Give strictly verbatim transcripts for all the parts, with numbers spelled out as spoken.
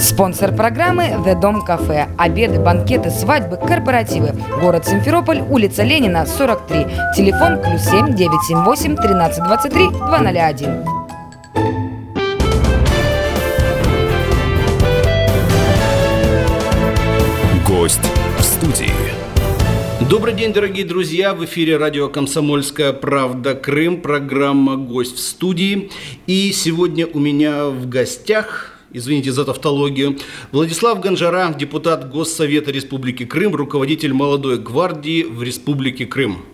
Спонсор программы The Дом Кафе. Обеды, банкеты, свадьбы, корпоративы. Город Симферополь, улица Ленина, сорок три. Телефон плюс семь девятьсот семьдесят восемь тринадцать двадцать три двести один. Гость в студии. Добрый день, дорогие друзья! В эфире радио «Комсомольская правда. Крым». Программа «Гость в студии». И сегодня у меня в гостях, извините за тавтологию, Владислав Ганжара, депутат Госсовета Республики Крым, руководитель Молодой гвардии в Республике Крым.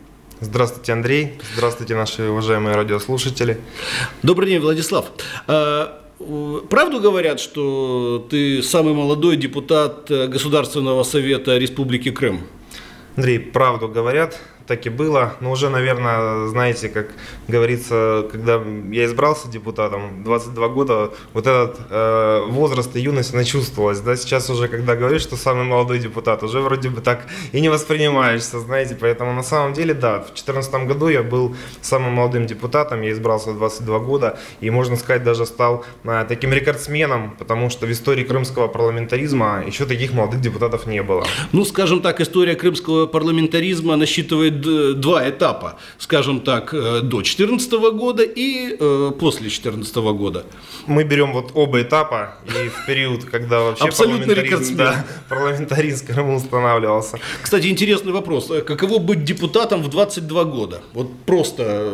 Здравствуйте, Андрей. Здравствуйте, наши уважаемые радиослушатели. Добрый день, Владислав. Правду говорят, что ты самый молодой депутат Государственного совета Республики Крым? Андрей, правду говорят, так и было. Но уже, наверное, знаете, как говорится, когда я избрался депутатом, двадцать два года, вот этот э, возраст и юность, она чувствовалась. Да? Сейчас уже, когда говоришь, что самый молодой депутат, уже вроде бы так и не воспринимаешься, знаете. Поэтому на самом деле, да, в две тысячи четырнадцатом году я был самым молодым депутатом, я избрался в двадцать два года и, можно сказать, даже стал э, таким рекордсменом, потому что в истории крымского парламентаризма еще таких молодых депутатов не было. Ну, скажем так, история крымского парламентаризма насчитывает два этапа, скажем так, до две тысячи четырнадцатого года и э, после две тысячи четырнадцатого года. Мы берем вот оба этапа, и в период, когда вообще парламентаризм, да, парламентаризм в Крыму устанавливался. Кстати, интересный вопрос. Каково быть депутатом в двадцать два года? Вот просто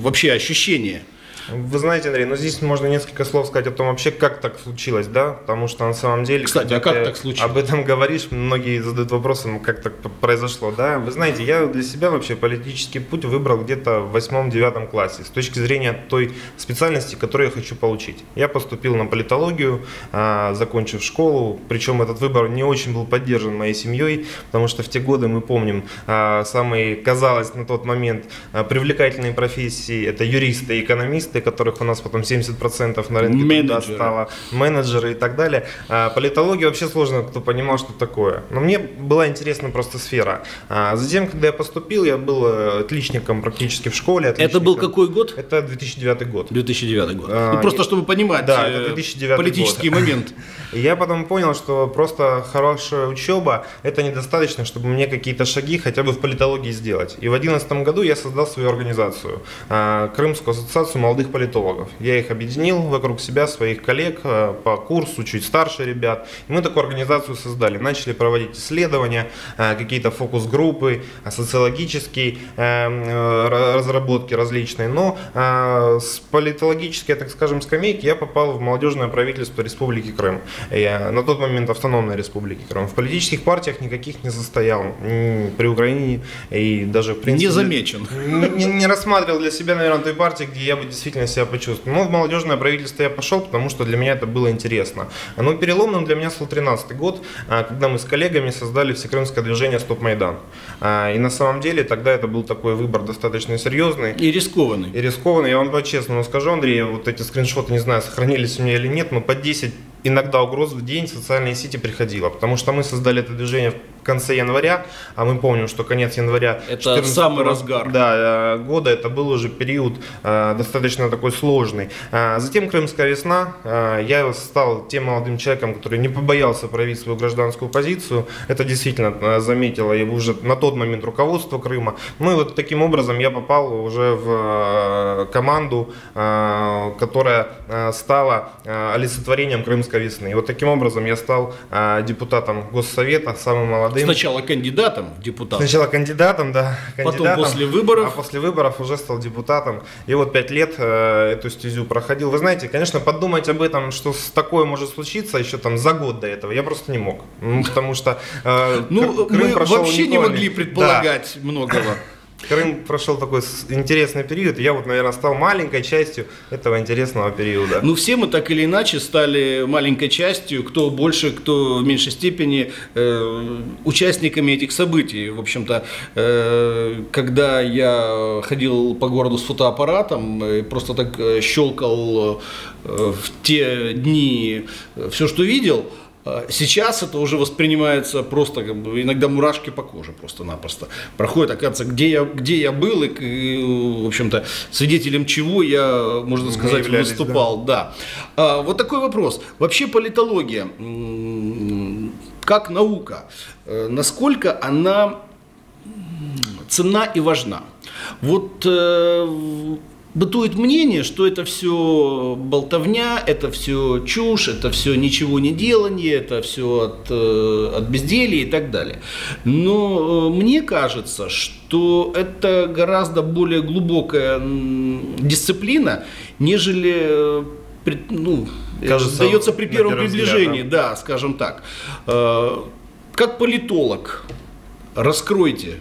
вообще ощущение. Вы знаете, Андрей, но здесь можно несколько слов сказать о том вообще, как так случилось, да, потому что на самом деле, кстати, а как так случилось? Об этом говоришь, многие задают вопросы, как так произошло, да. Вы знаете, я для себя вообще политический путь выбрал где-то в восьмом-девятом классе с точки зрения той специальности, которую я хочу получить. Я поступил на политологию, закончив школу, причем этот выбор не очень был поддержан моей семьей, потому что в те годы, мы помним, самые, казалось, на тот момент привлекательные профессии — это юристы и экономисты, которых у нас потом семьдесят процентов на рынке труда стало, менеджеры и так далее. А, политологию вообще сложно, кто понимал, что такое. Но мне была интересна просто сфера. А, затем, когда я поступил, я был отличником практически в школе. Отличником. Это был какой год? Это две тысячи девятый год. две тысячи девятый год. А, ну, просто, я... чтобы понимать, да, э, политический год. Момент. Я потом понял, что просто хорошая учеба, это недостаточно, чтобы мне какие-то шаги хотя бы в политологии сделать. И в две тысячи одиннадцатом году я создал свою организацию, а, Крымскую ассоциацию молодых политологов. Я их объединил вокруг себя, своих коллег по курсу, чуть старше ребят. И мы такую организацию создали. Начали проводить исследования, какие-то фокус-группы, социологические разработки различные. Но с политологической, так скажем, скамейки я попал в молодежное правительство Республики Крым. Я на тот момент автономной Республики Крым. В политических партиях никаких не состоял. При Украине и даже, в принципе... Не замечен. Не, не рассматривал для себя, наверное, той партии, где я бы действительно себя почувствовал. Но в молодежное правительство я пошел, потому что для меня это было интересно. Но переломным для меня стал тринадцатый год, когда мы с коллегами создали всекрымское движение «Стоп Майдан». И на самом деле тогда это был такой выбор достаточно серьезный. И рискованный. И рискованный. Я вам по-честному скажу, Андрей, вот эти скриншоты, не знаю, сохранились у меня или нет, но по десять иногда угроз в день в социальные сети приходило, потому что мы создали это движение в конце января, а мы помним, что конец января это самый разгар, да, года, это был уже период э, достаточно такой сложный. А затем Крымская весна, э, я стал тем молодым человеком, который не побоялся проявить свою гражданскую позицию, это действительно заметило и уже на тот момент руководство Крыма. Ну и вот таким образом я попал уже в э, команду, э, которая э, стала э, олицетворением Крымской весны. И вот таким образом я стал а, депутатом Госсовета, самым молодым. Сначала кандидатом в депутаты. Сначала кандидатом, да. Кандидатом, потом после выборов. А после выборов уже стал депутатом. И вот пять лет а, эту стезю проходил. Вы знаете, конечно, подумать об этом, что такое может случиться еще там за год до этого, я просто не мог. Потому что а, ну, Крым мы вообще не могли предполагать, да, многого. Крым прошел такой интересный период, и я вот, наверное, стал маленькой частью этого интересного периода. Ну, все мы так или иначе стали маленькой частью, кто больше, кто в меньшей степени, э, участниками этих событий. В общем-то, э, когда я ходил по городу с фотоаппаратом, и просто так щелкал э, в те дни все, что видел, Сейчас это уже воспринимается просто, как бы, иногда мурашки по коже просто-напросто проходят. Оказывается, где я, где я был и, и, в общем-то, свидетелем чего я, можно сказать, выступал. Да. Да. А, вот такой вопрос. Вообще политология, как наука, насколько она ценна и важна? Вот... Бытует мнение, что это все болтовня, это все чушь, это все ничего не делание, это все от, от безделья и так далее. Но мне кажется, что это гораздо более глубокая дисциплина, нежели, ну, кажется, дается при первом приближении, взгляд, да? Да, скажем так. Как политолог, раскройте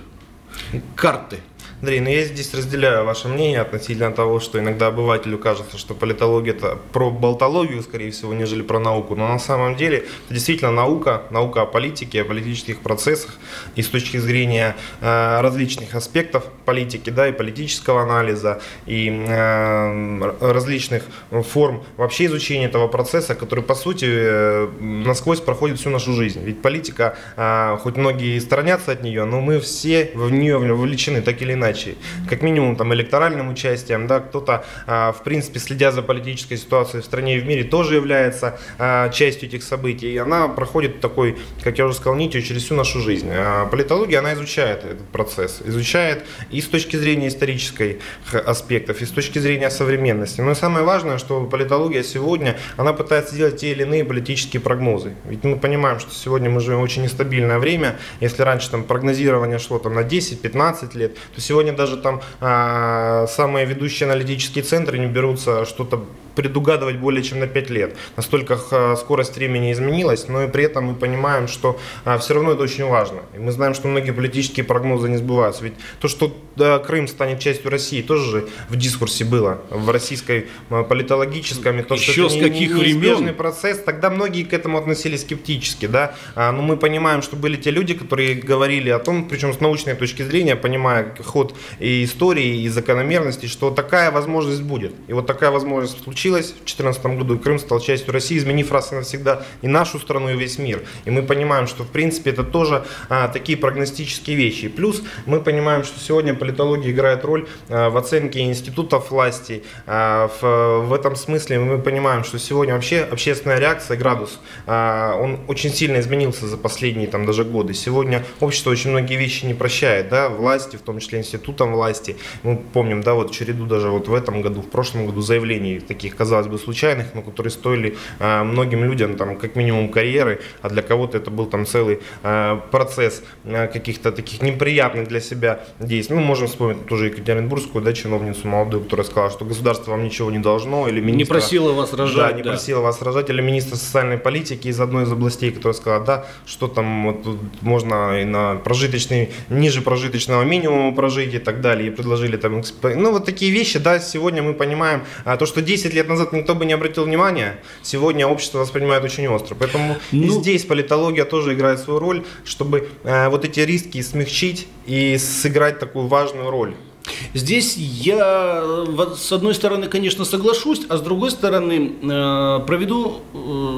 карты. Андрей, ну я здесь разделяю ваше мнение относительно того, что иногда обывателю кажется, что политология это про болтологию, скорее всего, нежели про науку. Но на самом деле это действительно наука, наука о политике, о политических процессах и с точки зрения э, различных аспектов политики, да, и политического анализа, и э, различных форм вообще изучения этого процесса, который по сути э, насквозь проходит всю нашу жизнь. Ведь политика, э, хоть многие сторонятся от нее, но мы все в нее вовлечены так или иначе. Как минимум там, электоральным участием, да, кто-то, а, в принципе, следя за политической ситуацией в стране и в мире, тоже является а, частью этих событий. И она проходит такой, как я уже сказал, нитью через всю нашу жизнь. А политология, она изучает этот процесс, изучает и с точки зрения исторической аспектов, и с точки зрения современности. Но самое важное, что политология сегодня, она пытается делать те или иные политические прогнозы. Ведь мы понимаем, что сегодня мы живем в очень нестабильное время. Если раньше там, прогнозирование шло там, на десять-пятнадцать лет, то сегодня Сегодня даже там а, самые ведущие аналитические центры не берутся что-то предугадывать более чем на пять лет. Настолько а, скорость времени изменилась, но и при этом мы понимаем, что а, все равно это очень важно. И мы знаем, что многие политические прогнозы не сбываются. Ведь то, что да, Крым станет частью России, тоже же в дискурсе было, в российской политологическом. То, еще что с каких не, времен? Процесс. Тогда многие к этому относились скептически. Да? А, но мы понимаем, что были те люди, которые говорили о том, причем с научной точки зрения, понимая ход и истории, и закономерности, что такая возможность будет. И вот такая возможность случилась в две тысячи четырнадцатом году, и Крым стал частью России, изменив раз и навсегда и нашу страну, и весь мир. И мы понимаем, что в принципе это тоже а, такие прогностические вещи. И плюс мы понимаем, что сегодня политология играет роль а, в оценке институтов власти. А, в, в этом смысле мы понимаем, что сегодня вообще общественная реакция, градус, а, он очень сильно изменился за последние там, даже годы. Сегодня общество очень многие вещи не прощает, да, власти, в том числе институтов, институтом власти. Мы помним, да, вот череду даже вот в этом году, в прошлом году заявлений таких, казалось бы, случайных, но которые стоили э, многим людям там как минимум карьеры, а для кого-то это был там целый э, процесс э, каких-то таких неприятных для себя действий. Мы можем вспомнить тоже екатеринбургскую, да, чиновницу молодую, которая сказала, что государство вам ничего не должно, или министра... Не просила вас рожать. Да, не да. просила вас рожать, или министра социальной политики из одной из областей, которая сказала, да, что там вот, можно и на прожиточный, ниже прожиточного минимума прожить, и так далее, и предложили там, ну вот такие вещи, да, сегодня мы понимаем, а, то, что десять лет назад никто бы не обратил внимания, сегодня общество воспринимает очень остро, поэтому ну... и здесь политология тоже играет свою роль, чтобы а, вот эти риски смягчить и сыграть такую важную роль. Здесь я, с одной стороны, конечно, соглашусь, а с другой стороны, проведу,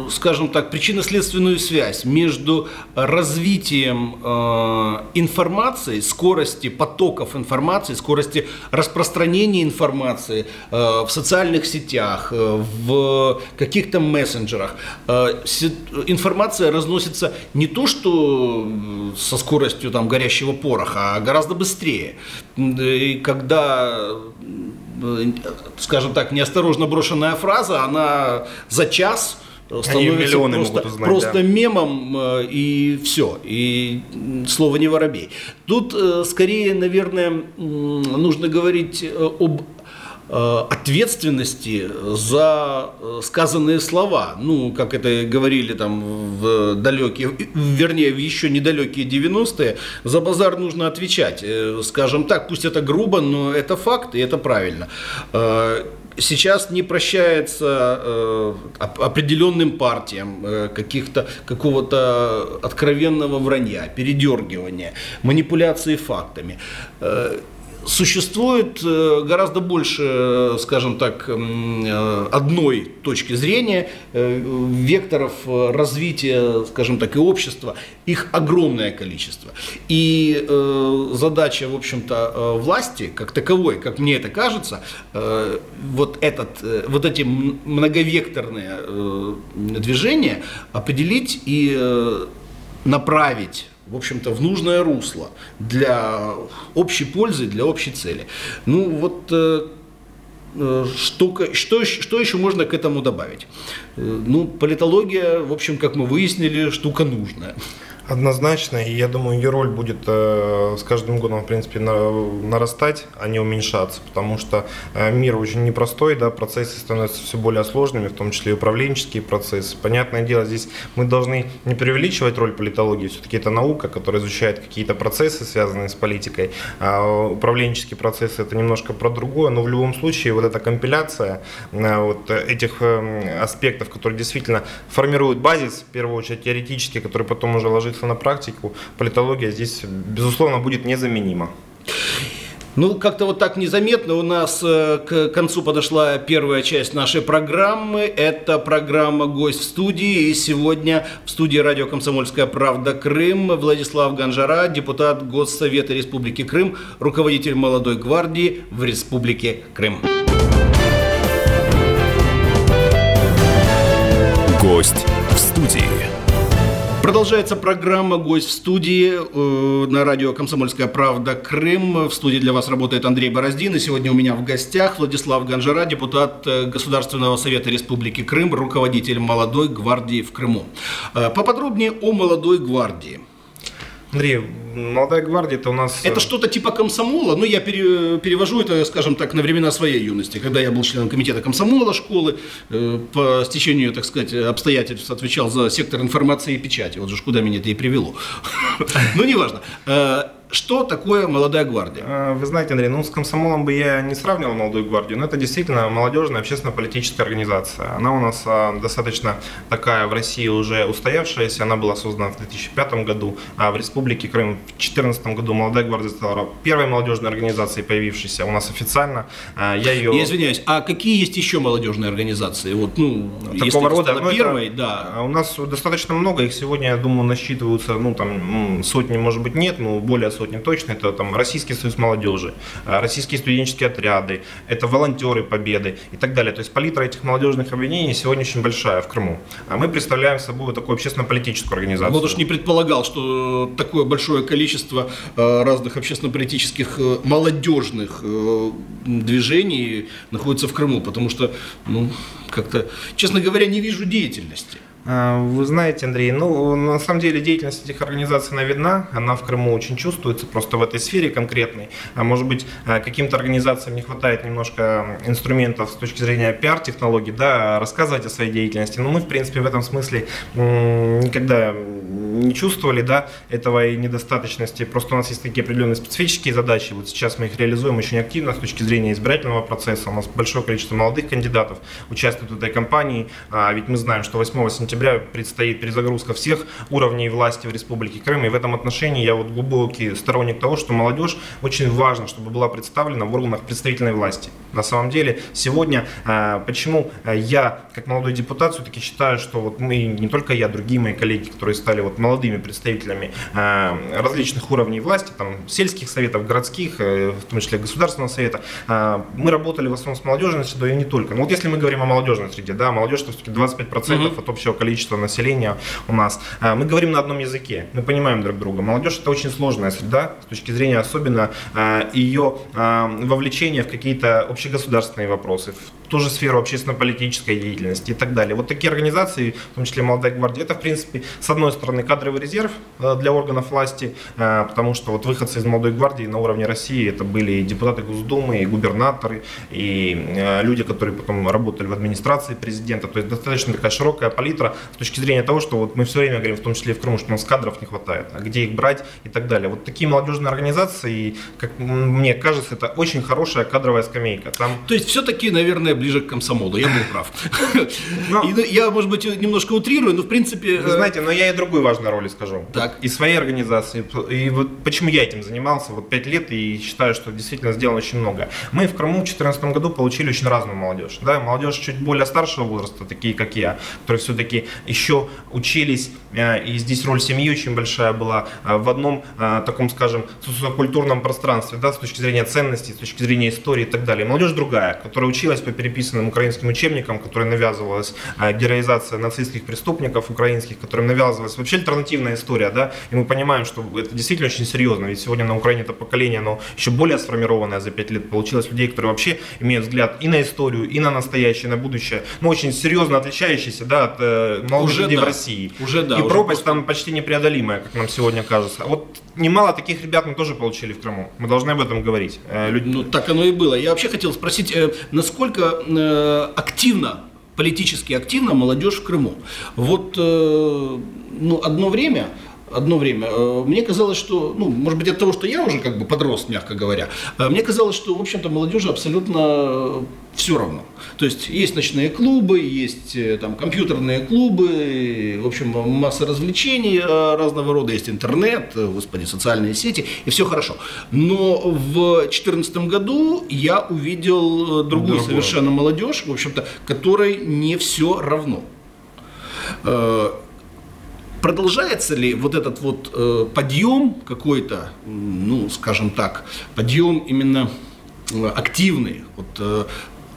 скажем так, причинно-следственную связь между развитием информации, скорости потоков информации, скорости распространения информации в социальных сетях, в каких-то мессенджерах. Информация разносится не то, что со скоростью там, горящего пороха, а гораздо быстрее. Когда, скажем так, неосторожно брошенная фраза, она за час становится просто, узнать, просто да. мемом, и все, и слово не воробей. Тут скорее, наверное, нужно говорить об ответственности за сказанные слова, ну, как это говорили там в далекие, вернее, в еще недалекие девяностые, за базар нужно отвечать, скажем так, пусть это грубо, но это факт и это правильно. Сейчас не прощается э, определенным партиям э, каких-то, какого-то откровенного вранья, передергивания, манипуляции фактами. Э, Существует гораздо больше, скажем так, одной точки зрения, векторов развития, скажем так, и общества, их огромное количество. И задача, в общем-то, власти как таковой, как мне это кажется, вот, этот, вот эти многовекторные движения определить и направить, в общем-то, в нужное русло для общей пользы, для общей цели. Ну вот э, штука, что, что еще можно к этому добавить? Э, ну, политология, в общем, как мы выяснили, штука нужная. Однозначно, и я думаю, ее роль будет э, с каждым годом, в принципе, на, нарастать, а не уменьшаться, потому что э, мир очень непростой, да, процессы становятся все более сложными, в том числе и управленческие процессы. Понятное дело, здесь мы должны не преувеличивать роль политологии, все-таки это наука, которая изучает какие-то процессы, связанные с политикой, а управленческие процессы — это немножко про другое, но в любом случае вот эта компиляция э, вот этих э, аспектов, которые действительно формируют базис, в первую очередь теоретический, который потом уже ложится на практику, политология здесь, безусловно, будет незаменима. Ну, как-то вот так незаметно у нас к концу подошла первая часть нашей программы. Это программа «Гость в студии». И сегодня в студии радио «Комсомольская правда. Крым» Владислав Ганжара, депутат Госсовета Республики Крым, руководитель «Молодой гвардии» в Республике Крым. «Гость в студии». Продолжается программа «Гость в студии» на радио «Комсомольская правда. Крым». В студии для вас работает Андрей Бороздин. И сегодня у меня в гостях Владислав Ганжара, депутат Государственного совета Республики Крым, руководитель «Молодой гвардии» в Крыму. Поподробнее о «Молодой гвардии». Андрей, «Молодая гвардия» — это у нас... Это что-то типа комсомола, но я пере, перевожу это, скажем так, на времена своей юности, когда я был членом комитета комсомола школы, э, по стечению, так сказать, обстоятельств отвечал за сектор информации и печати. Вот же куда меня это и привело. Ну, неважно. Что такое «Молодая гвардия»? Вы знаете, Андрей, ну с комсомолом бы я не сравнивал «Молодую гвардию», но это действительно молодежная общественно-политическая организация. Она у нас достаточно такая в России уже устоявшаяся, она была создана в две тысячи пятом году, а в Республике Крым в две тысячи четырнадцатом году «Молодая гвардия» стала первой молодежной организацией, появившейся у нас официально. Я, ее... я извиняюсь, а какие есть еще молодежные организации? Вот, ну, такого рода, ну, первой, это... да. У нас достаточно много, их сегодня, я думаю, насчитываются, ну там сотни, может быть, нет, но более сотни точно. Это там Российский союз молодежи, российские студенческие отряды, это волонтеры Победы и так далее. То есть палитра этих молодежных объединений сегодня очень большая в Крыму. А мы представляем собой вот такую общественно-политическую организацию. Вот уж не предполагал, что такое большое количество разных общественно-политических молодежных движений находится в Крыму, потому что, ну, как-то, честно говоря, не вижу деятельности. Вы знаете, Андрей, ну, на самом деле деятельность этих организаций, она видна, она в Крыму очень чувствуется, просто в этой сфере конкретной. Может быть, каким-то организациям не хватает немножко инструментов с точки зрения пиар-технологий, да, рассказывать о своей деятельности, но мы, в принципе, в этом смысле никогда не чувствовали, да, этого и недостаточности, просто у нас есть такие определенные специфические задачи, вот сейчас мы их реализуем очень активно с точки зрения избирательного процесса, у нас большое количество молодых кандидатов участвует в этой кампании, а ведь мы знаем, что восьмого сентября предстоит перезагрузка всех уровней власти в Республике Крым. И в этом отношении я вот глубокий сторонник того, что молодежь очень важно, чтобы была представлена в органах представительной власти. На самом деле сегодня, почему я как молодой депутат все-таки считаю, что вот мы, не только я, другие мои коллеги, которые стали вот молодыми представителями различных уровней власти, там сельских советов, городских, в том числе Государственного совета, мы работали в основном с молодежной средой и не только. Но вот если мы говорим о молодежной среде, да, молодежь все-таки двадцать пять процентов mm-hmm. от общего количество населения у нас. Мы говорим на одном языке, мы понимаем друг друга. Молодежь — это очень сложная среда, с точки зрения особенно ее вовлечения в какие-то общегосударственные вопросы, в ту же сферу общественно-политической деятельности и так далее. Вот такие организации, в том числе «Молодая гвардия», это, в принципе, с одной стороны, кадровый резерв для органов власти, потому что вот выходцы из «Молодой гвардии» на уровне России — это были и депутаты Госдумы, и губернаторы, и люди, которые потом работали в администрации президента. То есть достаточно такая широкая палитра с точки зрения того, что вот мы все время говорим, в том числе и в Крыму, что у нас кадров не хватает, а где их брать и так далее. Вот такие молодежные организации, как мне кажется, это очень хорошая кадровая скамейка. Там... То есть все-таки, наверное, ближе к комсомолу. Я был прав. Я, может быть, немножко утрирую, но в принципе... Вы знаете, но я и другую важную роль скажу. Так. И своей организации. И вот почему я этим занимался вот пять лет и считаю, что действительно сделано очень много. Мы в Крыму в две тысячи четырнадцатом году получили очень разную молодежь. Да? Молодежь чуть более старшего возраста, такие как я, которые все-таки еще учились, и здесь роль семьи очень большая была в одном таком, скажем, социокультурном пространстве, да, с точки зрения ценностей, с точки зрения истории и так далее. Молодежь другая, которая училась по переписанным украинским учебникам, которой навязывалась героизация нацистских преступников украинских, которым навязывалась вообще альтернативная история, да, и мы понимаем, что это действительно очень серьезно, ведь сегодня на Украине это поколение, оно еще более сформированное за пять лет, получилось людей, которые вообще имеют взгляд и на историю, и на настоящее, и на будущее, ну, очень серьезно отличающиеся, да, от э, молодых уже людей, да, в России. Уже, да, и уже пропасть просто... там почти непреодолимая, как нам сегодня кажется. А вот немало таких ребят мы тоже получили в Крыму. Мы должны об этом говорить. Э, люди... Ну, так оно и было. Я вообще хотел спросить, э, насколько э, активно, политически активно молодежь в Крыму? Вот э, ну, одно время... Одно время. Мне казалось, что, ну, может быть, от того, что я уже как бы подрос, мягко говоря, мне казалось, что, в общем-то, молодежи абсолютно все равно. То есть есть ночные клубы, есть там компьютерные клубы, в общем, масса развлечений разного рода, есть интернет, господи, социальные сети, и все хорошо. Но в две тысячи четырнадцатом году я увидел другую совершенно молодежь, в общем-то, которой не все равно. Продолжается ли вот этот вот э, подъем какой-то, ну, скажем так, подъем именно активный, вот, э,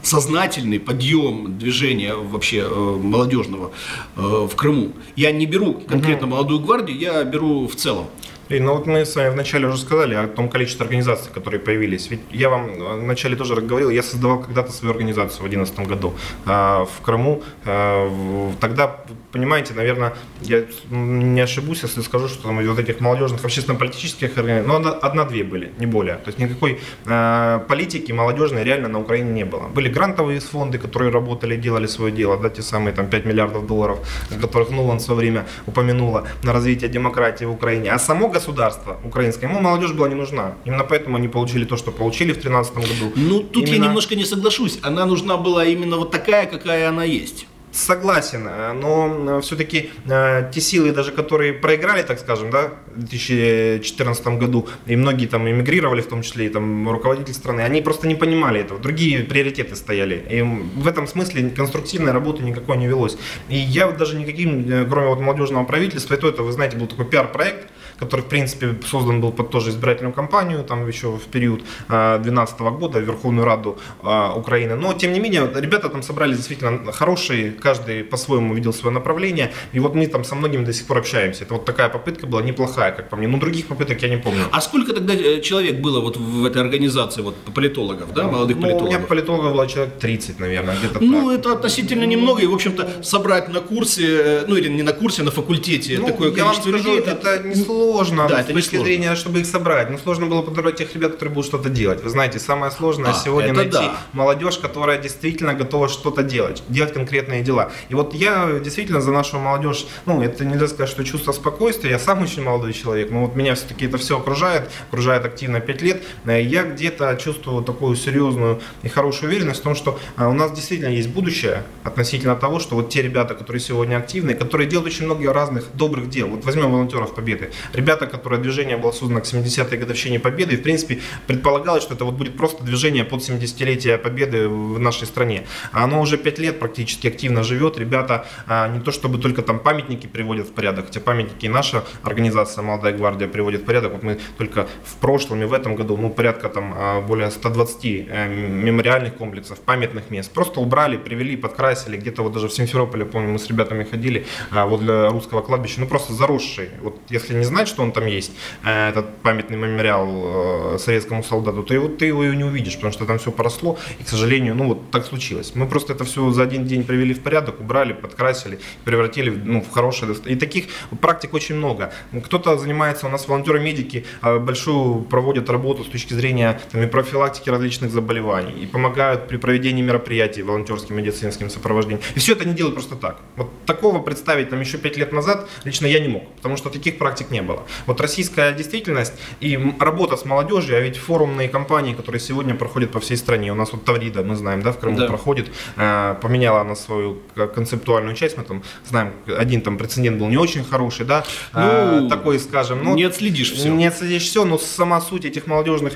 сознательный подъем движения вообще э, молодежного э, в Крыму? Я не беру конкретно Молодую гвардию, я беру в целом. И, ну вот мы с вами вначале уже сказали о том количестве организаций, которые появились. Ведь я вам вначале тоже говорил, я создавал когда-то свою организацию в две тысячи одиннадцатом году а, в Крыму. А, в, тогда, понимаете, наверное, я не ошибусь, если скажу, что там вот этих молодежных общественно-политических организаций, ну, одна-две были, не более. То есть никакой а, политики молодежной реально на Украине не было. Были грантовые фонды, которые работали, делали свое дело, да, те самые там пять миллиардов долларов, которых Нуланд в свое время упомянула на развитие демократии в Украине. А само государство украинское, ему молодежь была не нужна. Именно поэтому они получили то, что получили в две тысячи тринадцатом году. Ну, тут именно... я немножко не соглашусь. Она нужна была именно вот такая, какая она есть. Согласен, но все-таки э, те силы, даже которые проиграли, так скажем, да, в две тысячи четырнадцатом году, и многие там эмигрировали, в том числе и там руководители страны, они просто не понимали этого, другие приоритеты стояли. И в этом смысле конструктивной работы никакой не велось. И я вот даже никаким, кроме вот молодежного правительства, и то это, вы знаете, был такой пиар-проект, который, в принципе, создан был под тоже избирательную кампанию, там еще в период две тысячи двенадцатого года, Верховную Раду э, Украины. Но, тем не менее, ребята там собрались действительно хорошие, каждый по-своему видел свое направление, и вот мы там со многими до сих пор общаемся. Это вот такая попытка была, неплохая, как по мне, но других попыток я не помню. А сколько тогда человек было вот в этой организации, вот политологов, да, молодых, ну, политологов? У меня политологов было человек тридцать, наверное, где-то так. Ну, это относительно немного, и, в общем-то, собрать на курсе, ну, или не на курсе, а на факультете, ну, такое количество людей. Это, это не сложно. Сложно, да, с это точки зрения, чтобы их собрать. Но сложно было подобрать тех ребят, которые будут что-то делать. Вы знаете, самое сложное а, сегодня найти, да, молодежь, которая действительно готова что-то делать, делать конкретные дела. И вот я действительно за нашу молодежь, ну, это нельзя сказать, что чувство спокойствия. Я сам очень молодой человек, но вот меня все-таки это все окружает, окружает активно пять лет. Я где-то чувствую такую серьезную и хорошую уверенность в том, что у нас действительно есть будущее относительно того, что вот те ребята, которые сегодня активны, которые делают очень много разных добрых дел. Вот возьмем волонтеров Победы. Ребята, которые движение было создано к семидесятой годовщине Победы, и, в принципе, предполагалось, что это вот будет просто движение под семидесятилетие Победы в нашей стране. Оно уже пять лет практически активно живет. Ребята не то чтобы только там памятники приводят в порядок, хотя памятники и наша организация «Молодая гвардия» приводит в порядок. Вот мы только в прошлом и в этом году, ну, порядка там более ста двадцати мемориальных комплексов, памятных мест просто убрали, привели, подкрасили. Где-то вот даже в Симферополе, помню, мы с ребятами ходили возле русского кладбища, ну, просто заросший. Вот если не знать, что он там есть, этот памятный мемориал советскому солдату, то его, ты его и не увидишь, потому что там все поросло, и, к сожалению, ну вот так случилось. Мы просто это все за один день привели в порядок, убрали, подкрасили, превратили, ну, в хорошее. И таких практик очень много. Кто-то занимается, у нас волонтеры-медики большую проводят работу с точки зрения там, и профилактики различных заболеваний, и помогают при проведении мероприятий волонтерским медицинским сопровождением. И все это не делают просто так. Вот такого представить там еще пять лет назад лично я не мог, потому что таких практик не было. было. Вот российская действительность и работа с молодежью, а ведь форумные кампании, которые сегодня проходят по всей стране. У нас вот Таврида, мы знаем, да, в Крыму да. проходит, поменяла она свою концептуальную часть, мы там знаем, один там прецедент был не очень хороший, да, ну, такой, скажем. Ну, не отследишь все. Не отследишь все, но сама суть этих молодежных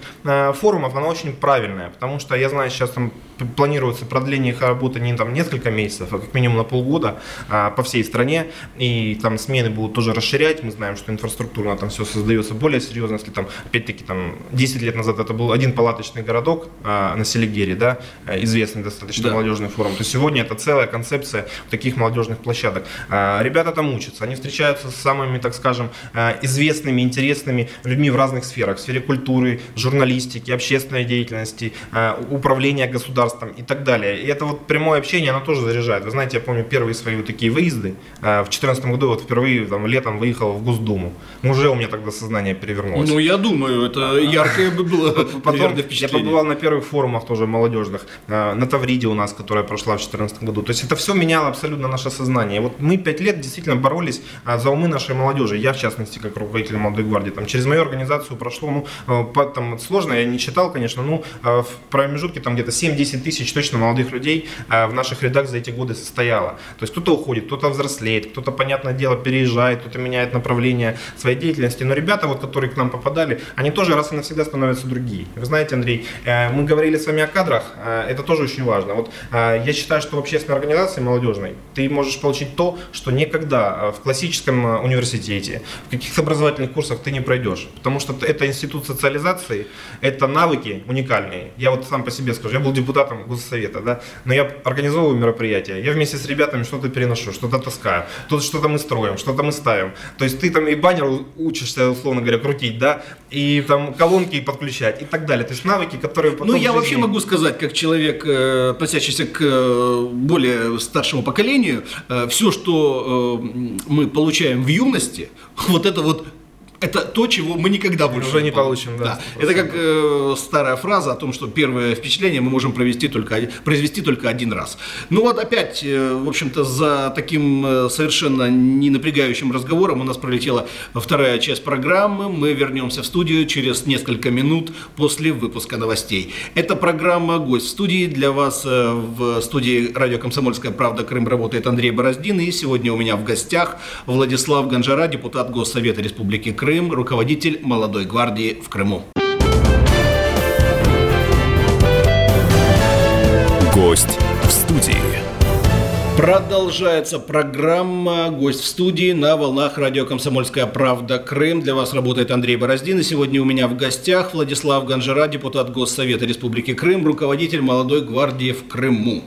форумов, она очень правильная, потому что я знаю, сейчас там планируется продление их работы не там несколько месяцев, а как минимум на полгода а, по всей стране, и там смены будут тоже расширять, мы знаем, что инфраструктурно там все создается более серьезно, если там, опять-таки, там, десять лет назад это был один палаточный городок а, на Селигере, да, известный достаточно да. молодежный форум, то сегодня это целая концепция таких молодежных площадок. А, ребята там учатся, они встречаются с самыми, так скажем, известными, интересными людьми в разных сферах, в сфере культуры, журналистики, общественной деятельности, а, управления государством, и так далее. И это вот прямое общение, оно тоже заряжает. Вы знаете, я помню первые свои вот такие выезды. В две тысячи четырнадцатом году вот впервые там, летом выехал в Госдуму. Уже у меня тогда сознание перевернулось. Ну, я думаю, это яркое было впечатление. Я побывал на первых форумах тоже молодежных. На Тавриде у нас, которая прошла в две тысячи четырнадцатом году. То есть это все меняло абсолютно наше сознание. И вот мы пять лет действительно боролись за умы нашей молодежи. Я, в частности, как руководитель Молодой Гвардии. Там, через мою организацию прошло, ну, там, сложно, я не читал, конечно, но в промежутке там где-то семь-десять тысяч точно молодых людей в наших рядах за эти годы состояло. То есть кто-то уходит, кто-то взрослеет, кто-то, понятное дело, переезжает, кто-то меняет направление своей деятельности. Но ребята, вот, которые к нам попадали, они тоже раз и навсегда становятся другие. Вы знаете, Андрей, мы говорили с вами о кадрах, это тоже очень важно. Вот я считаю, что в общественной организации молодежной ты можешь получить то, что никогда в классическом университете, в каких-то образовательных курсах ты не пройдешь. Потому что это институт социализации, это навыки уникальные. Я вот сам по себе скажу, я был депутатом Госсовета, да, но я организовываю мероприятия, я вместе с ребятами что-то переношу, что-то таскаю, тут что-то мы строим, что-то мы ставим, то есть ты там и баннер учишься, условно говоря, крутить, да, и там колонки подключать и так далее, то есть навыки, которые потом... Ну, я жизни... вообще могу сказать, как человек, относящийся к более старшему поколению, все, что мы получаем в юности, вот это вот это то, чего мы никогда больше уже не получим. Да, да. Это как э, старая фраза о том, что первое впечатление мы можем провести только, произвести только один раз. Ну вот опять, э, в общем-то, за таким э, совершенно не напрягающим разговором у нас пролетела вторая часть программы. Мы вернемся в студию через несколько минут после выпуска новостей. Это программа «Гость в студии». Для вас э, в студии радио «Комсомольская правда» Крым работает Андрей Бороздин. И сегодня у меня в гостях Владислав Ганжара, депутат Госсовета Республики Крым. Крым, руководитель Молодой Гвардии в Крыму. Гость в студии. Продолжается программа «Гость в студии» на волнах радио «Комсомольская правда. Крым». Для вас работает Андрей Бороздин. И сегодня у меня в гостях Владислав Ганжара, депутат Госсовета Республики Крым, руководитель Молодой Гвардии в Крыму.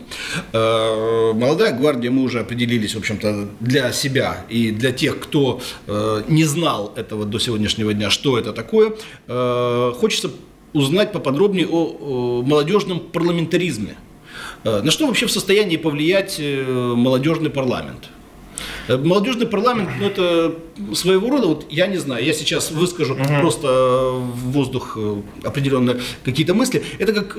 Молодая Гвардия, мы уже определились, в общем-то, для себя и для тех, кто не знал этого до сегодняшнего дня, что это такое. Хочется узнать поподробнее о молодежном парламентаризме. На что вообще в состоянии повлиять молодежный парламент? Молодежный парламент, ну это своего рода, вот я не знаю, я сейчас выскажу угу. просто в воздух определенно какие-то мысли. Это как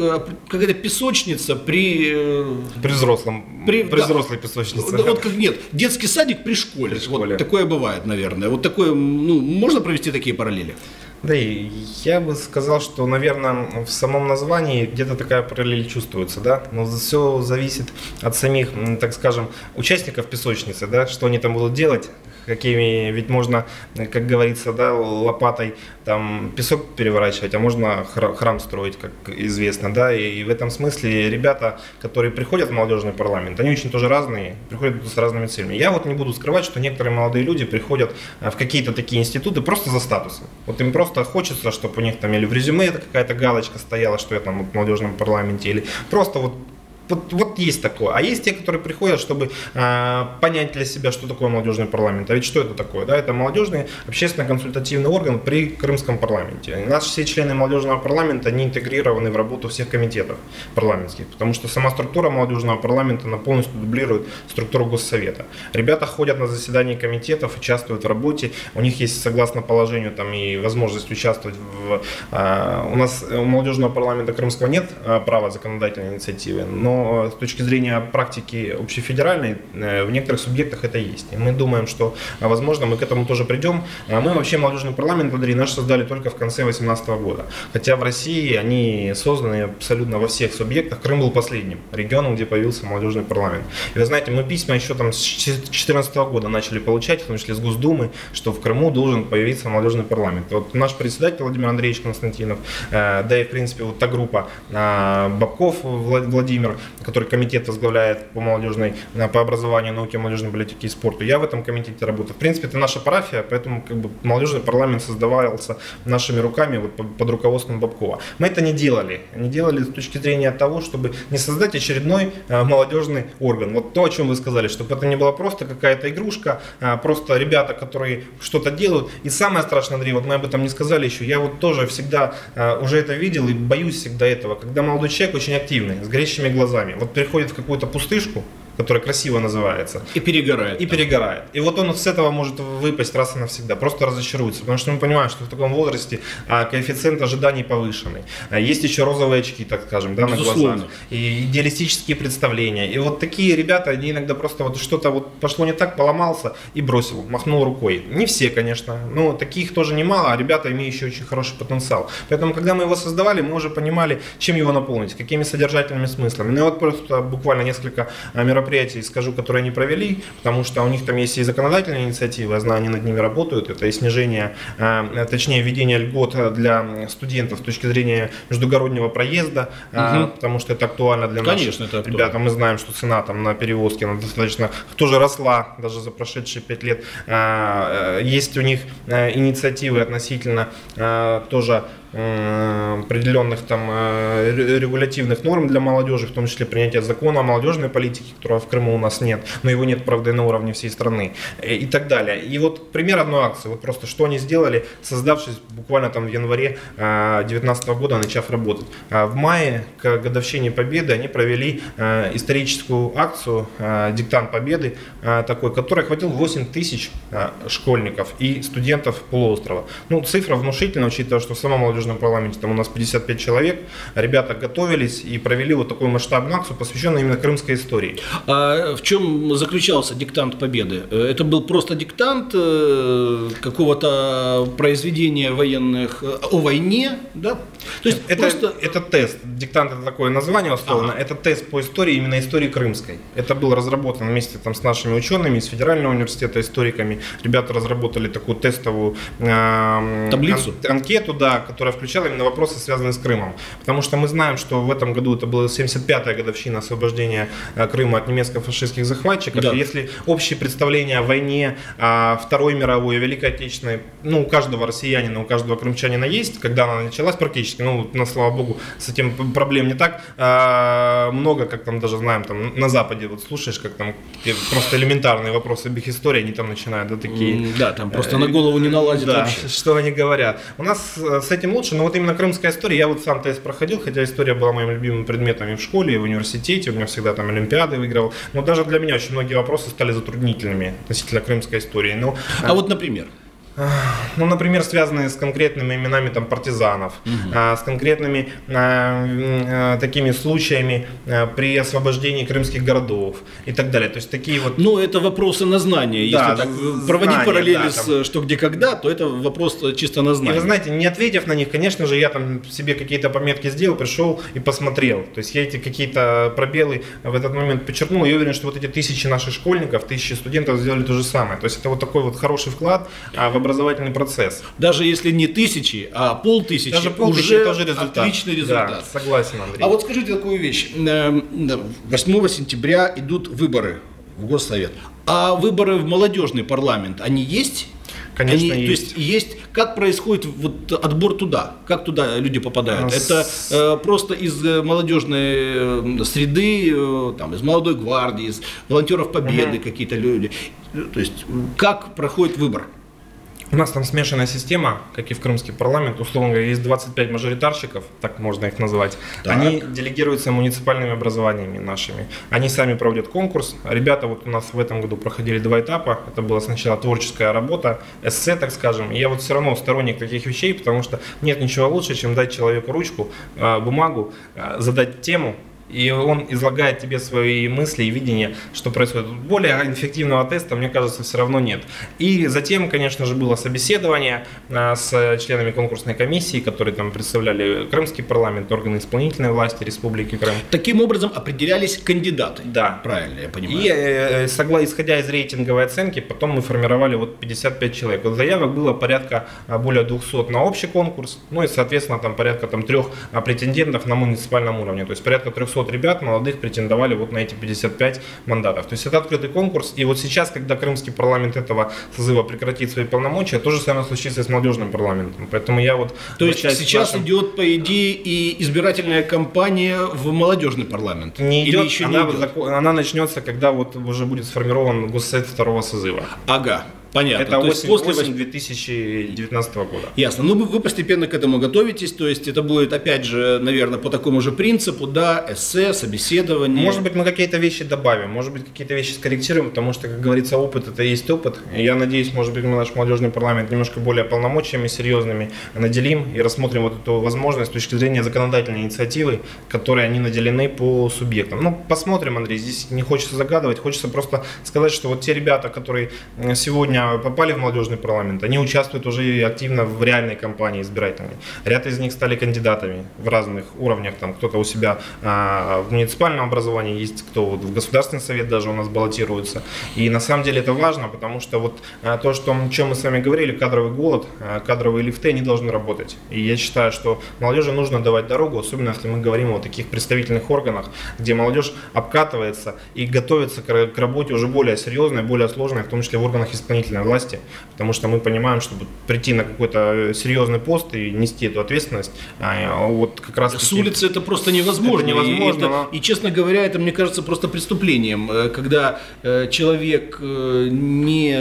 какая-то песочница при... При взрослом, при, при да, взрослой песочнице. Вот как нет, детский садик при школе, при школе. Вот такое бывает, наверное. Вот такое, ну, можно провести такие параллели? Да, и я бы сказал, что, наверное, в самом названии где-то такая параллель чувствуется, да, но все зависит от самих, так скажем, участников песочницы, да, что они там будут делать, какими, ведь можно, как говорится, да, лопатой там песок переворачивать, а можно храм строить, как известно, да, и в этом смысле ребята, которые приходят в молодежный парламент, они очень тоже разные, приходят с разными целями. Я вот не буду скрывать, что некоторые молодые люди приходят в какие-то такие институты просто за статусом, вот им просто хочется, чтобы у них там или в резюме это какая-то галочка стояла, что я там в молодежном парламенте, или просто вот Вот, вот есть такое. А есть те, которые приходят, чтобы э, понять для себя, что такое молодежный парламент. А ведь что это такое? Да? Это молодежный общественно-консультативный орган при Крымском парламенте. Наши все члены молодежного парламента, они интегрированы в работу всех комитетов парламентских, потому что сама структура молодежного парламента, она полностью дублирует структуру Госсовета. Ребята ходят на заседания комитетов, участвуют в работе, у них есть, согласно положению, там и возможность участвовать. В, э, у нас у молодежного парламента крымского нет э, права законодательной инициативы, но но с точки зрения практики общефедеральной в некоторых субъектах это есть. И мы думаем, что, возможно, мы к этому тоже придем. Мы вообще молодежный парламент, Андрей, наш создали только в конце две тысячи восемнадцатого года. Хотя в России они созданы абсолютно во всех субъектах. Крым был последним регионом, где появился молодежный парламент. И вы знаете, мы письма еще там с две тысячи четырнадцатого года начали получать, в том числе с Госдумы, что в Крыму должен появиться молодежный парламент. Вот наш председатель Владимир Андреевич Константинов, да и в принципе вот та группа Бобков Владимир, который комитет возглавляет по молодежной, по образованию, науке, молодежной политике и спорту. Я в этом комитете работаю. В принципе, это наша парафия, поэтому как бы молодежный парламент создавался нашими руками вот, под руководством Бобкова. Мы это не делали. Не делали с точки зрения того, чтобы не создать очередной молодежный орган. Вот то, о чем вы сказали, чтобы это не была просто какая-то игрушка, просто ребята, которые что-то делают. И самое страшное, Андрей, вот мы об этом не сказали еще, я вот тоже всегда уже это видел и боюсь всегда этого, когда молодой человек очень активный, с горящими глазами, вот приходит в какую-то пустышку, которая красиво называется. И перегорает. И да. перегорает. И вот он с этого может выпасть раз и навсегда, просто разочаруется. Потому что мы понимаем, что в таком возрасте коэффициент ожиданий повышенный. Есть еще розовые очки, так скажем, да, на глазах. И идеалистические представления. И вот такие ребята, они иногда просто вот что-то вот пошло не так, поломался и бросил, махнул рукой. Не все, конечно, но таких тоже немало, а ребята, имеющие очень хороший потенциал. Поэтому, когда мы его создавали, мы уже понимали, чем его наполнить, какими содержательными смыслами. Ну и вот просто буквально несколько мероприятий, скажу, которые они провели, потому что у них там есть и законодательные инициативы, я знаю, они над ними работают, это и снижение, точнее, введение льгот для студентов с точки зрения междугороднего проезда, угу. потому что это актуально для Конечно, наших ребят, мы знаем, что цена там на перевозки, она достаточно тоже росла, даже за прошедшие пять лет, есть у них инициативы относительно тоже определенных там регулятивных норм для молодежи, в том числе принятие закона о молодежной политике, которого в Крыму у нас нет, но его нет, правда, и на уровне всей страны и так далее. И вот пример одной акции, вот просто что они сделали, создавшись буквально там в январе две тысячи девятнадцатого года, начав работать. В мае к годовщине Победы они провели историческую акцию «Диктант Победы», такой, который охватил восемь тысяч школьников и студентов полуострова. Ну, цифра внушительная, учитывая, что в самом молодежном в парламенте там у нас пятьдесят пять человек, ребята готовились и провели вот такую масштабную акцию, посвященную именно крымской истории. А в чем заключался диктант победы? Это был просто диктант какого-то произведения военных о войне, да? То есть это, просто... это тест, диктант это такое название условно, ага. это тест по истории, именно истории крымской. Это был разработан вместе там с нашими учеными из Федерального университета, историками. Ребята разработали такую тестовую э, таблицу, ан- анкету, да, которая включала именно вопросы, связанные с Крымом. Потому что мы знаем, что в этом году это была семьдесят пятая годовщина освобождения Крыма от немецко-фашистских захватчиков. Да. И если общие представления о войне, о Второй мировой, о Великой Отечественной, ну, у каждого россиянина, у каждого крымчанина есть, когда она началась практически, ну, на слава богу, с этим проблем не так а, много, как там даже знаем, там на Западе, вот слушаешь, как там просто элементарные вопросы об их истории, они там начинают, да, такие... Да, там просто на голову не налазит да, вообще. Что они говорят. У нас с этим лучше, но вот именно крымская история, я вот сам тест проходил, хотя история была моим любимым предметом и в школе, и в университете, у меня всегда там олимпиады выигрывал, но даже для меня очень многие вопросы стали затруднительными относительно крымской истории. Но, а э... вот, например? Ну, например, связанные с конкретными именами там, партизанов, угу. а, с конкретными а, а, такими случаями а, при освобождении крымских городов и так далее. То есть такие вот... Ну, это вопросы на знание. Да, если так знания, проводить параллели да, с там... что где когда, то это вопрос чисто на знание. И вы знаете, не ответив на них, конечно же, я там себе какие-то пометки сделал, пришел и посмотрел. То есть я эти какие-то пробелы в этот момент подчеркнул. Я уверен, что вот эти тысячи наших школьников, тысячи студентов сделали то же самое. То есть это вот такой вот хороший вклад в образовательный процесс. Даже если не тысячи, а полтысячи, даже полтысячи уже тоже результат. Отличный результат. Да, согласен, Андрей. А вот скажите такую вещь. восьмого сентября идут выборы в Госсовет. А выборы в молодежный парламент, они есть? Конечно, они, есть. То есть есть. Как происходит вот отбор туда? Как туда люди попадают? А это с... э, просто из молодежной среды, э, там, из Молодой Гвардии, из Волонтеров Победы угу. какие-то люди. То есть как проходит выбор? У нас там смешанная система, как и в крымский парламент, условно говоря, есть двадцать пять мажоритарщиков, так можно их назвать, так. Они делегируются муниципальными образованиями нашими, они сами проводят конкурс, ребята вот у нас в этом году проходили два этапа, это была сначала творческая работа, эссе, так скажем, и я вот все равно сторонник таких вещей, потому что нет ничего лучше, чем дать человеку ручку, бумагу, задать тему, и он излагает тебе свои мысли и видения, что происходит. Более эффективного теста, мне кажется, все равно нет. И затем, конечно же, было собеседование с членами конкурсной комиссии, которые там представляли Крымский парламент, органы исполнительной власти Республики Крым. Таким образом определялись кандидаты. Да. Правильно, я понимаю. И исходя из рейтинговой оценки, потом мы формировали вот пятьдесят пять человек. Заявок было порядка более двухсот на общий конкурс, ну и, соответственно, там порядка там, трех претендентов на муниципальном уровне. То есть порядка трехсот ребят молодых претендовали вот на эти пятьдесят пять мандатов. То есть это открытый конкурс. И вот сейчас, когда Крымский парламент этого созыва прекратит свои полномочия, то же самое случится и с молодежным парламентом. Поэтому я вот... То есть сейчас нашим... идет, по идее, и избирательная кампания в молодежный парламент? Не идет, еще она, не идет? Она начнется, когда вот уже будет сформирован Госсовет второго созыва. Ага. Понятно. Это осень, после осень две тысячи девятнадцатого года. Ясно. Ну, вы постепенно к этому готовитесь, то есть это будет, опять же, наверное, по такому же принципу, да, эссе, собеседование. Может быть, мы какие-то вещи добавим, может быть, какие-то вещи скорректируем, потому что, как говорится, опыт – это и есть опыт. И я надеюсь, может быть, мы наш молодежный парламент немножко более полномочиями, серьезными наделим и рассмотрим вот эту возможность с точки зрения законодательной инициативы, которой они наделены по субъектам. Ну, посмотрим, Андрей, здесь не хочется загадывать, хочется просто сказать, что вот те ребята, которые сегодня попали в молодежный парламент, они участвуют уже активно в реальной кампании избирательной. Ряд из них стали кандидатами в разных уровнях. Там кто-то у себя а, в муниципальном образовании есть, кто вот в Государственный совет даже у нас баллотируется. И на самом деле это важно, потому что вот а, то, что, о чем мы с вами говорили, кадровый голод, а, кадровые лифты, они должны работать. И я считаю, что молодежи нужно давать дорогу, особенно если мы говорим о таких представительных органах, где молодежь обкатывается и готовится к, к работе уже более серьезной, более сложной, в том числе в органах исполнительной власти, потому что мы понимаем, чтобы прийти на какой-то серьезный пост и нести эту ответственность, вот как раз... С улицы это просто невозможно. Это невозможно. И, это, и, честно говоря, это, мне кажется, просто преступлением, когда человек не...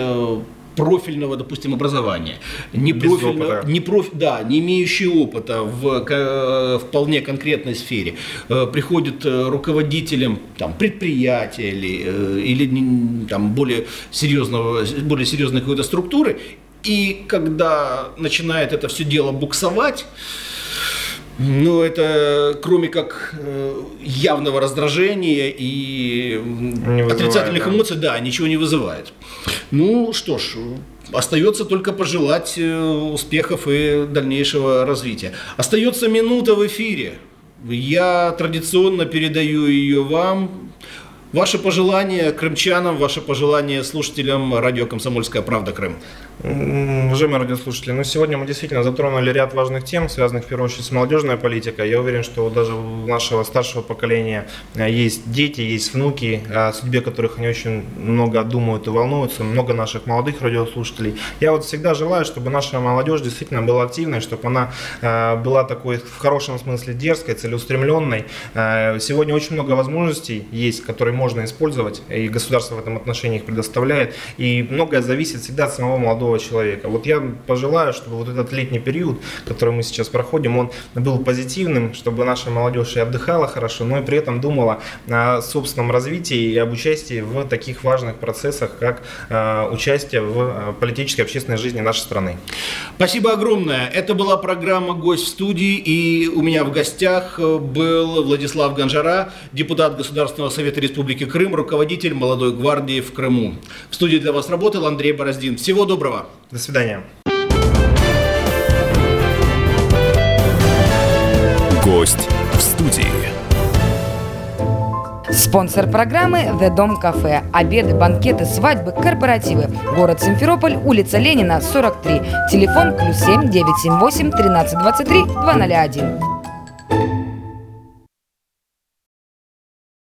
профильного, допустим, образования, не, профильного, не, проф, да, не имеющий опыта в к, вполне конкретной сфере, э, приходит руководителем там, предприятия или, э, или там, более, серьезного, более серьезной какой-то структуры, и когда начинает это все дело буксовать, ну, это кроме как явного раздражения и вызывает, отрицательных да. эмоций, да, ничего не вызывает. Ну, что ж, остается только пожелать успехов и дальнейшего развития. Остается минута в эфире. Я традиционно передаю ее вам. Ваши пожелания крымчанам, ваши пожелания слушателям радио «Комсомольская правда. Крым». Уважаемые радиослушатели, ну сегодня мы действительно затронули ряд важных тем, связанных в первую очередь с молодежной политикой. Я уверен, что даже у нашего старшего поколения есть дети, есть внуки, о судьбе которых они очень много думают и волнуются, много наших молодых радиослушателей. Я вот всегда желаю, чтобы наша молодежь действительно была активной, чтобы она была такой в хорошем смысле дерзкой, целеустремленной. Сегодня очень много возможностей есть, которые можно использовать, и государство в этом отношении их предоставляет, и многое зависит всегда от самого молодого человека. Вот я пожелаю, чтобы вот этот летний период, который мы сейчас проходим, он был позитивным, чтобы наша молодежь и отдыхала хорошо, но и при этом думала о собственном развитии и об участии в таких важных процессах, как участие в политической и общественной жизни нашей страны. Спасибо огромное. Это была программа «Гость в студии», и у меня в гостях был Владислав Ганжара, депутат Государственного совета Республики Крым, руководитель Молодой гвардии в Крыму. В студии для вас работал Андрей Бороздин. Всего доброго. До свидания. Гость в студии. Спонсор программы The Дом Кафе. Обеды, банкеты, свадьбы, корпоративы. Город Симферополь, улица Ленина, сорок три. Телефон плюс семь девятьсот семьдесят восемь тринадцать двадцать три двести один.